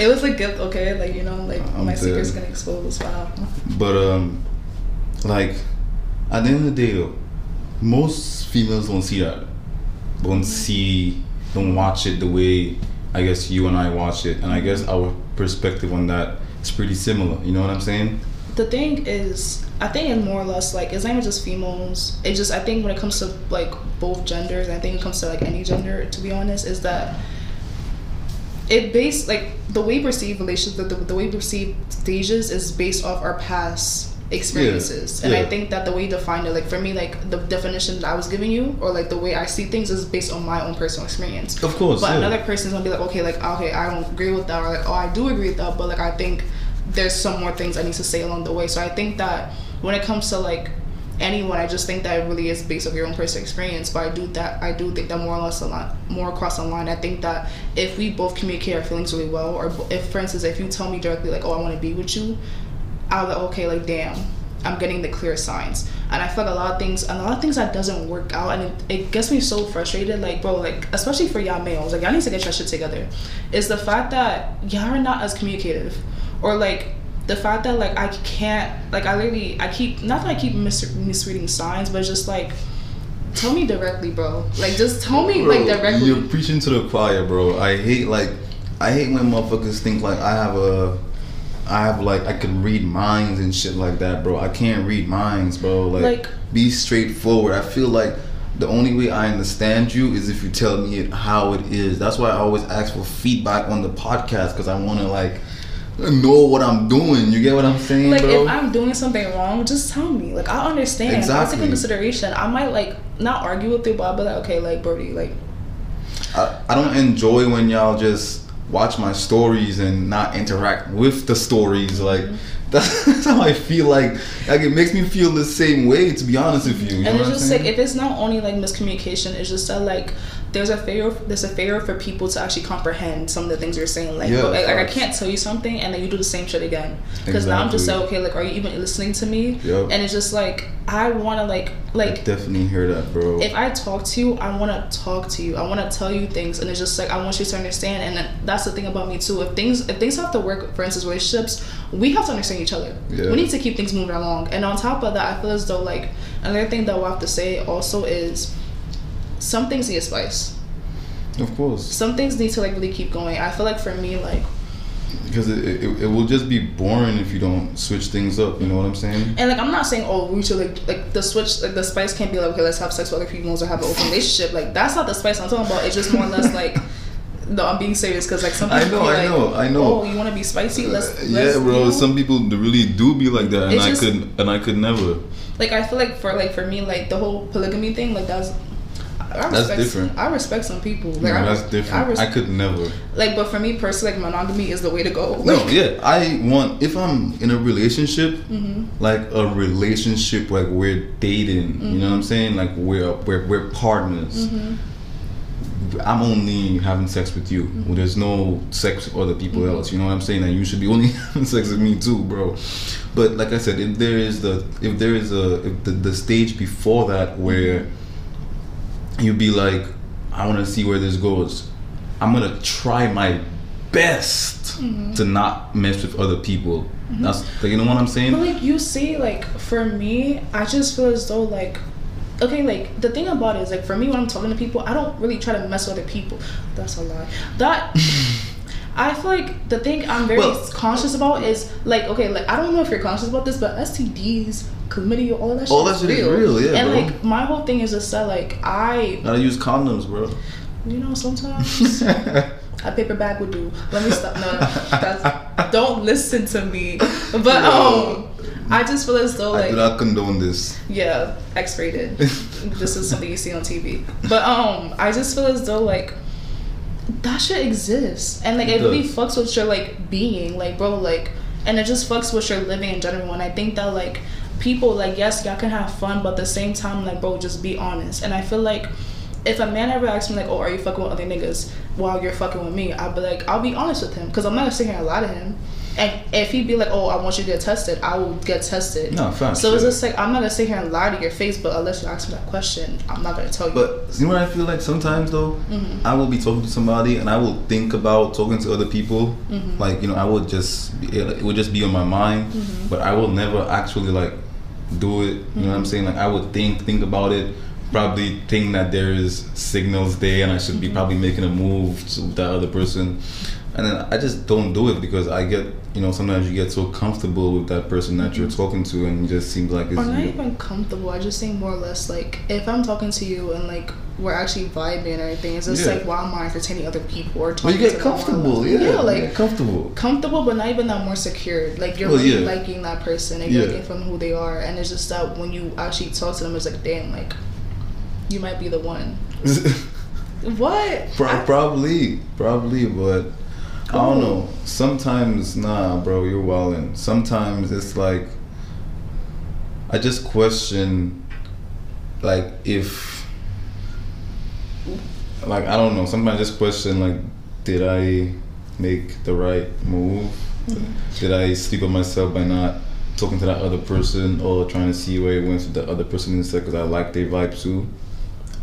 It was a gift, okay? Like, you know, like, I'm my dead. Secret's gonna expose. Wow. But, um, like, at the end of the day, though, most females don't see that. Don't see, don't watch it the way, I guess, you and I watch it. And I guess our perspective on that is pretty similar. You know what I'm saying? the thing is, I think it's more or less like it's not even just females. It just, I think when it comes to like both genders, and I think it comes to like any gender, to be honest, is that it based like the way we perceive relations, the, the, the way we perceive stages is based off our past experiences. Yeah. And yeah. I think that the way you define it, like for me, like the definition that I was giving you, or like the way I see things, is based on my own personal experience. Of course. But yeah. another person's gonna be like, okay, like okay, I don't agree with that, or like, oh, I do agree with that, but like I think there's some more things I need to say along the way. So I think that when it comes to like anyone, I just think that it really is based on your own personal experience. But I do that I do think that more or less a lot more across the line, I think that if we both communicate our feelings really well, or if, for instance, if you tell me directly like, oh, I want to be with you, I'll be like, okay, like damn, I'm getting the clear signs. And I feel like a lot of things a lot of things that doesn't work out, and it, it gets me so frustrated. Like bro, like especially for y'all males, like y'all need to get your shit together. It's the fact that y'all are not as communicative. Or like the fact that like I can't, like I literally I keep not that I keep mis- misreading signs, but just like tell me directly, bro. Like just tell me bro, like directly. You're preaching to the choir, bro. I hate like I hate when motherfuckers think like I have a I have like I can read minds and shit like that, bro. I can't read minds, bro. Like, like be straightforward. I feel like the only way I understand you is if you tell me it how it is. That's why I always ask for feedback on the podcast, because I want to like know what I'm doing. You get what I'm saying, like, bro? If I'm doing something wrong, just tell me. Like, I understand. Exactly. Take into consideration. I might, like, not argue with you, but I'll be like, okay, like, Brody, like... I, I don't enjoy when y'all just watch my stories and not interact with the stories. Like, that's, that's how I feel. Like, like, it makes me feel the same way, to be honest with you. You and know it's what just, I'm like, if it's not only, like, miscommunication, it's just that, like... There's a failure. There's a failure for people to actually comprehend some of the things you're saying. Like, yeah, like, like I can't tell you something and then you do the same shit again. Because exactly. now I'm just like, okay, like, are you even listening to me? Yep. And it's just like I want to like, like. I definitely hear that, bro. If I talk to you, I want to talk to you. I want to tell you things, and it's just like I want you to understand. And that's the thing about me too. If things, if things have to work, for instance, relationships, we have to understand each other. Yeah. We need to keep things moving along. And on top of that, I feel as though like another thing that we'll have to say also is, some things need a spice. Of course. Some things need to like really keep going. I feel like for me, like, because it, it it will just be boring if you don't switch things up. You know what I'm saying? And like I'm not saying oh we should like like the switch like the spice can't be like okay let's have sex with other people or have an open relationship. Like that's not the spice I'm talking about. It's just more or less like. No, I'm being serious because like some people I know, be like, I know, I know. Oh, you want to be spicy? Let's, uh, yeah, let's, bro. You know? Some people really do be like that, and it's I just, could and I could never. Like I feel like for like for me like the whole polygamy thing like that's. I respect, that's different. I respect some people. Like, no, I, that's different. I, res- I could never. Like, but for me personally, like monogamy is the way to go. Like, no, yeah, I want. If I'm in a relationship, mm-hmm. like a relationship, like we're dating. Mm-hmm. You know what I'm saying? Like we're we're we're partners. Mm-hmm. I'm only having sex with you. Mm-hmm. Well, there's no sex with other people mm-hmm. else. You know what I'm saying? And you should be only having sex with me too, bro. But like I said, if there is the if there is a if the, the stage before that where you'd be like, I want to see where this goes. I'm going to try my best mm-hmm. to not mess with other people. Mm-hmm. That's, like, you know what I'm saying? But, like, you see, like, for me, I just feel as though, like, okay, like, the thing about it is, like, for me, when I'm talking to people, I don't really try to mess with other people. That's a lie. That... I feel like the thing I'm very well, conscious about is like, okay, like I don't know if you're conscious about this, but S T Ds, chlamydia, all that shit all that is shit real. Is real, yeah, and bro. Like my whole thing is just that like I gotta use condoms, bro. You know, sometimes a paper bag would do. Let me stop. No, no, that's, don't listen to me. But no. um. I just feel as though like I do not condone this. Yeah, X-rated. This is something you see on T V. But um, I just feel as though like. That shit exists, and like it, it really fucks with your like being, like bro, like, and it just fucks with your living in general. And I think that like people, like yes, y'all can have fun, but at the same time, like bro, just be honest. And I feel like if a man ever asks me like, oh, are you fucking with other niggas while you're fucking with me, I'll be like, I'll be honest with him, because I'm not gonna sit here and lie to him. And if he'd be like, oh, I want you to get tested, I will get tested. No, fine. So sure. It's just like, I'm not going to sit here and lie to your face, but unless you ask me that question, I'm not going to tell you. But you know what I feel like sometimes, though? Mm-hmm. I will be talking to somebody, and I will think about talking to other people. Mm-hmm. Like, you know, I will just, it would just be on my mind, mm-hmm. but I will never actually, like, do it. You mm-hmm. know what I'm saying? Like, I would think, think about it, probably think that there is signals there and I should be mm-hmm. probably making a move to that other person. And then I just don't do it because I get, you know, sometimes you get so comfortable with that person that you're talking to and it just seems like it's... Or not you. Even comfortable, I just think more or less like, if I'm talking to you and like, we're actually vibing and everything, it's just yeah. like, why am I entertaining other people or talking to them? Well, you get comfortable, yeah. Yeah, like, comfortable. Comfortable, but not even that more secured. Like, you're well, really yeah. liking that person and you're yeah. looking from who they are, and it's just that when you actually talk to them, it's like, damn, like, you might be the one. What? Pro- probably, probably, but... I don't know. Sometimes, nah, bro, you're wildin'. Sometimes it's like, I just question, like, if, like, I don't know. Sometimes I just question, like, did I make the right move? Mm-hmm. Did I sleep on myself by not talking to that other person or trying to see where it went with the other person instead because I like their vibe too?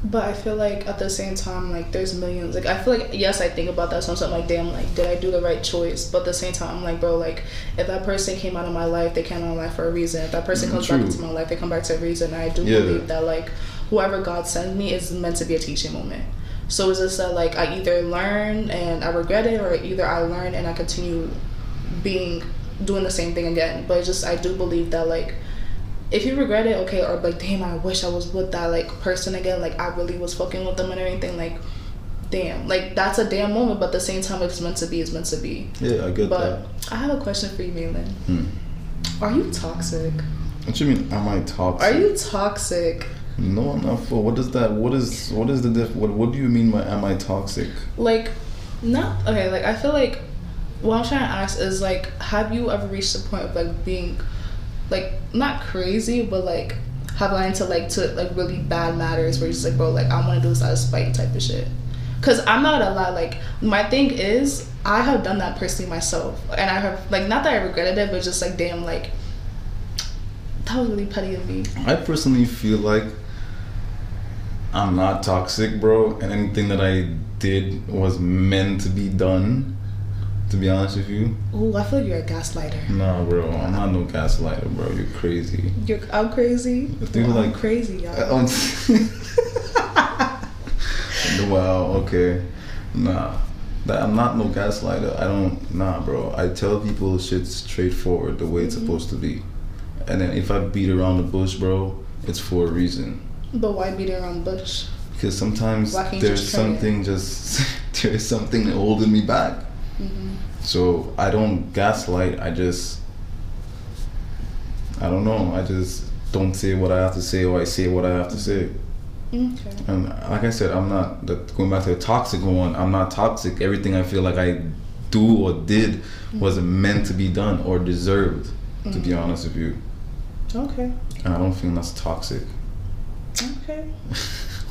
But I feel like at the same time, like, there's millions. Like, I feel like, yes, I think about that sometimes. I'm like, damn, like, did I do the right choice? But at the same time, I'm like, bro, like, if that person came out of my life, they came out of my life for a reason. If that person comes True. back into my life, they come back to a reason. And I do yeah. believe that, like, whoever God sends me is meant to be a teaching moment. So it's just that, like, I either learn and I regret it, or either I learn and I continue being, doing the same thing again. But it's just, I do believe that, like, if you regret it, okay, or like, damn, I wish I was with that, like, person again, like, I really was fucking with them and everything, like, damn, like, that's a damn moment, but at the same time, if it's meant to be, it's meant to be. Yeah, I get but that. But I have a question for you, Maylin. Hmm. Are you toxic? What do you mean, am I toxic? Are you toxic? No, I'm not. For what is that? What is what is the diff? What What do you mean by am I toxic? Like, not okay. Like, I feel like what I'm trying to ask is, like, have you ever reached the point of, like, being, like, not crazy, but, like, have I into, like, to, like, really bad matters where you're just like, bro, like, I want to do this out of spite type of shit? Because I'm not gonna lie, like, my thing is, I have done that personally myself. And I have, like, not that I regretted it, but just, like, damn, like, that was really petty of me. I personally feel like I'm not toxic, bro. And anything that I did was meant to be done. To be honest with you. Ooh, I feel like you're a gaslighter. Nah, bro, I'm not no gaslighter, bro. You're crazy. You're I'm crazy. Well, like, I'm crazy, y'all. Wow. Okay. Nah, that, I'm not no gaslighter. I don't. Nah, bro. I tell people shit straightforward, the way it's mm-hmm. supposed to be. And then if I beat around the bush, bro, it's for a reason. But why beat around the bush? Because sometimes there's just something just there's something holding me back. Mm-hmm. So I don't gaslight. I just, I don't know. I just don't say what I have to say, or I say what I have to say. Okay. And like I said, I'm not going back to the toxic one. I'm not toxic. Everything I feel like I do or did mm-hmm. wasn't meant to be done or deserved. Mm-hmm. To be honest with you. Okay. And I don't think that's toxic. Okay.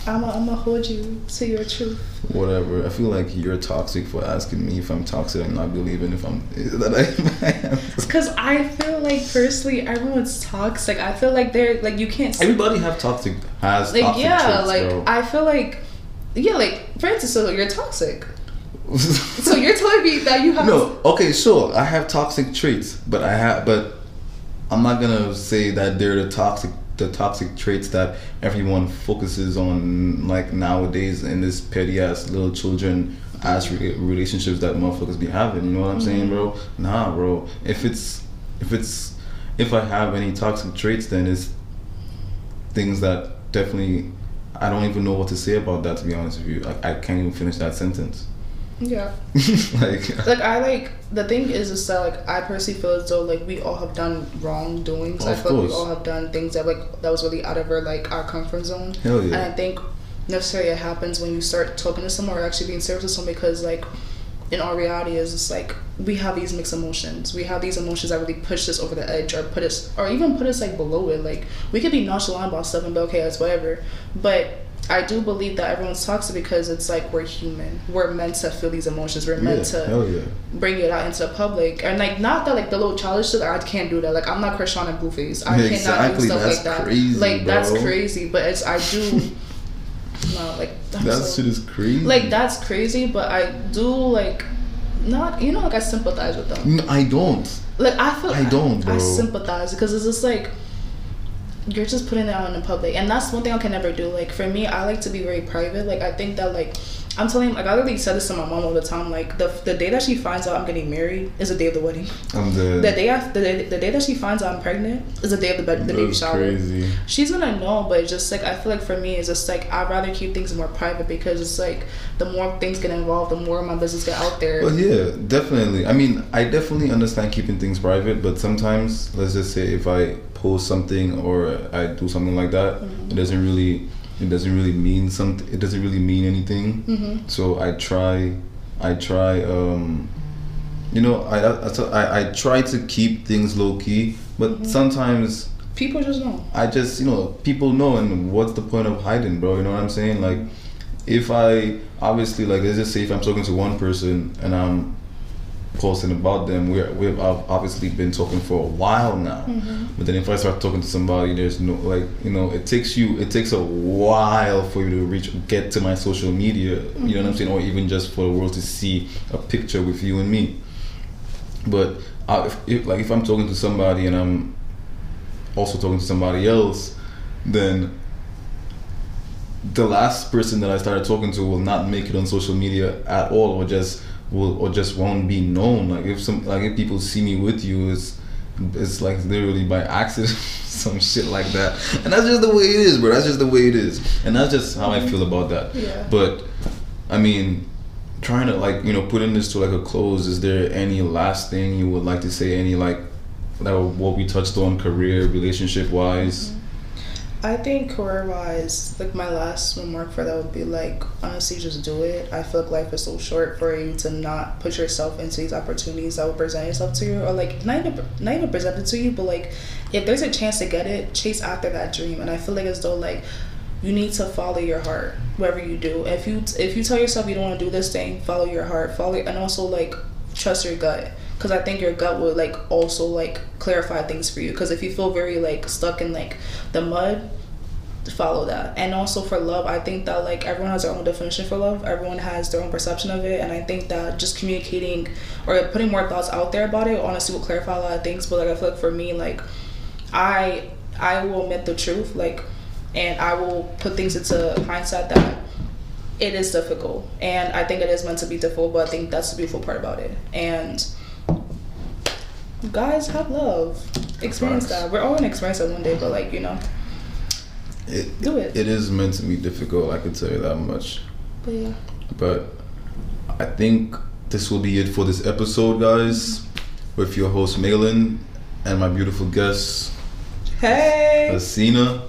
I'm gonna hold you to your truth. Whatever. I feel like you're toxic for asking me if I'm toxic and not believing if I'm that I am. Because I feel like personally everyone's toxic. I feel like they're like you can't. Everybody have toxic has like toxic yeah traits, like bro. I feel like yeah like for instance so you're toxic. So you're telling me that you have no okay sure I have toxic traits but I have but I'm not gonna say that they're the toxic. The toxic traits that everyone focuses on, like nowadays, in this petty ass little children ass re- relationships that motherfuckers be having. You know what I'm mm-hmm. saying, bro? Nah, bro. If it's, if it's, if I have any toxic traits, then it's things that definitely I don't even know what to say about that. To be honest with you, like I can't even finish that sentence. Yeah. like, like I like the thing is is that like I personally feel as though like we all have done wrongdoings. I feel like we all have done things that like that was really out of our like our comfort zone. Hell yeah. And I think necessarily it happens when you start talking to someone or actually being serious with someone because like in our reality is it's like we have these mixed emotions. We have these emotions that really push us over the edge or put us or even put us like below it. Like we could be nonchalant about stuff and be okay, it's whatever. But I do believe that everyone's toxic because it's like we're human. We're meant to feel these emotions. We're meant yeah, to yeah. bring it out into the public. And like not that like the little childish shit, I can't do that. Like I'm not Krishan and Blueface. I exactly. cannot do stuff that's like that. Crazy, like bro. That's crazy. But it's I do no, like I'm that so, shit is crazy. Like that's crazy, but I do like not you know like I sympathize with them. No, I don't. Like I feel I don't, bro. I sympathize because it's just like you're just putting it out in the public, and that's one thing I can never do. Like, for me, I like to be very private. Like, I think that, like, I'm telling, like, I literally said this to my mom all the time. Like, the the day that she finds out I'm getting married is the day of the wedding. I'm dead. The day after, the, the day that she finds out I'm pregnant is the day of the, be- the baby shower. Crazy. She's gonna know, but it's just like, I feel like for me, it's just like I'd rather keep things more private, because it's like the more things get involved, the more my business get out there. Well, yeah, definitely. I mean, I definitely understand keeping things private, but sometimes, let's just say if I post something or I do something like that, mm-hmm. it doesn't really. It doesn't really mean something. It doesn't really mean anything. Mm-hmm. So I try, I try. Um, you know, I, I I try to keep things low key, but mm-hmm. sometimes people just know. I just you know people know, and what's the point of hiding, bro? You know what I'm saying? Like, if I obviously like let's just say if I'm talking to one person and I'm posting about them, we're we've obviously been talking for a while now, mm-hmm. but then if I start talking to somebody, there's no like you know it takes you it takes a while for you to reach get to my social media, mm-hmm. you know what I'm saying, or even just for the world to see a picture with you and me. But I, if, if like if I'm talking to somebody and I'm also talking to somebody else, then the last person that I started talking to will not make it on social media at all, or just will or just won't be known. Like if some like if people see me with you, it's it's like literally by accident, some shit like that. And that's just the way it is, bro. That's just the way it is, and that's just how I feel about that. Yeah. But I mean, trying to like you know putting this to like a close. Is there any last thing you would like to say? Any like that what we touched on, career, relationship wise. Mm-hmm. I think career-wise, like my last remark for that would be like, honestly, just do it. I feel like life is so short for you to not put yourself into these opportunities that will present itself to you, or like not even not even presented to you, but like if there's a chance to get it, chase after that dream. And I feel like as though like you need to follow your heart, whatever you do. If you if you tell yourself you don't want to do this thing, follow your heart, follow, and also like trust your gut. Because I think your gut would like also like clarify things for you. Because if you feel very like stuck in like the mud, follow that. And also for love, I think that like everyone has their own definition for love. Everyone has their own perception of it. And I think that just communicating or putting more thoughts out there about it honestly will clarify a lot of things. But like I feel like for me, like I I will admit the truth, like, and I will put things into hindsight that it is difficult. And I think it is meant to be difficult, but I think that's the beautiful part about it. And guys, have love, experience that. We're all gonna experience it one day, but like you know, it, do it. It is meant to be difficult. I can tell you that much. But yeah. But I think this will be it for this episode, guys. With your host Malin and my beautiful guest, hey, Asina,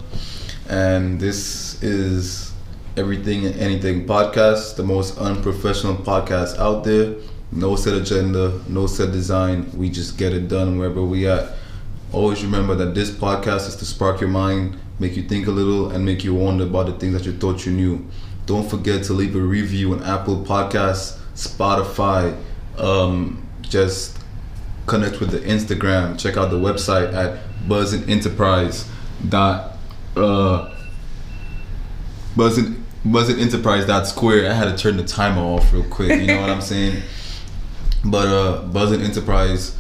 and this is Everything and Anything podcast, the most unprofessional podcast out there. No set agenda, no set design. We just get it done wherever we at. Always remember that this podcast is to spark your mind, make you think a little, and make you wonder about the things that you thought you knew. Don't forget to leave a review on Apple Podcasts, Spotify. Um, just connect with the Instagram. Check out the website at buzzin enterprise dot uh, buzzin buzzin enterprise dot square. I had to turn the timer off real quick. You know what I'm saying? But uh, buzzin enterprise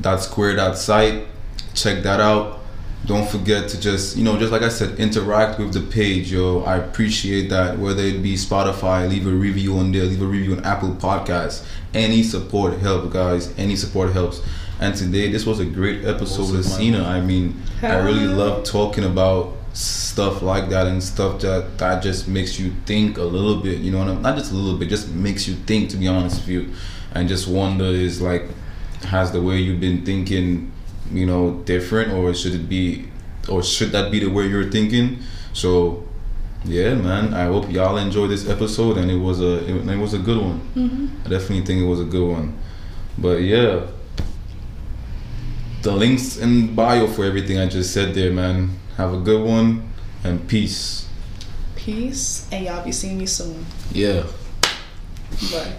dot square dot site, check that out. Don't forget to just, you know, just like I said, interact with the page, yo. I appreciate that. Whether it be Spotify, leave a review on there, leave a review on Apple Podcasts. Any support helps, guys. Any support helps. And today, this was a great episode with Sina. I mean, I really love talking about stuff like that and stuff that, that just makes you think a little bit, you know what I mean? Not just a little bit, just makes you think, to be honest with you. And just wonder is like, has the way you've been thinking, you know, different, or should it be, or should that be the way you're thinking? So, yeah, man. I hope y'all enjoyed this episode, and it was a it, it was a good one. Mm-hmm. I definitely think it was a good one. But yeah, the links in bio for everything I just said there, man. Have a good one, and peace. Peace, and y'all be seeing me soon. Yeah. Bye.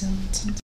Dun, dun, dun.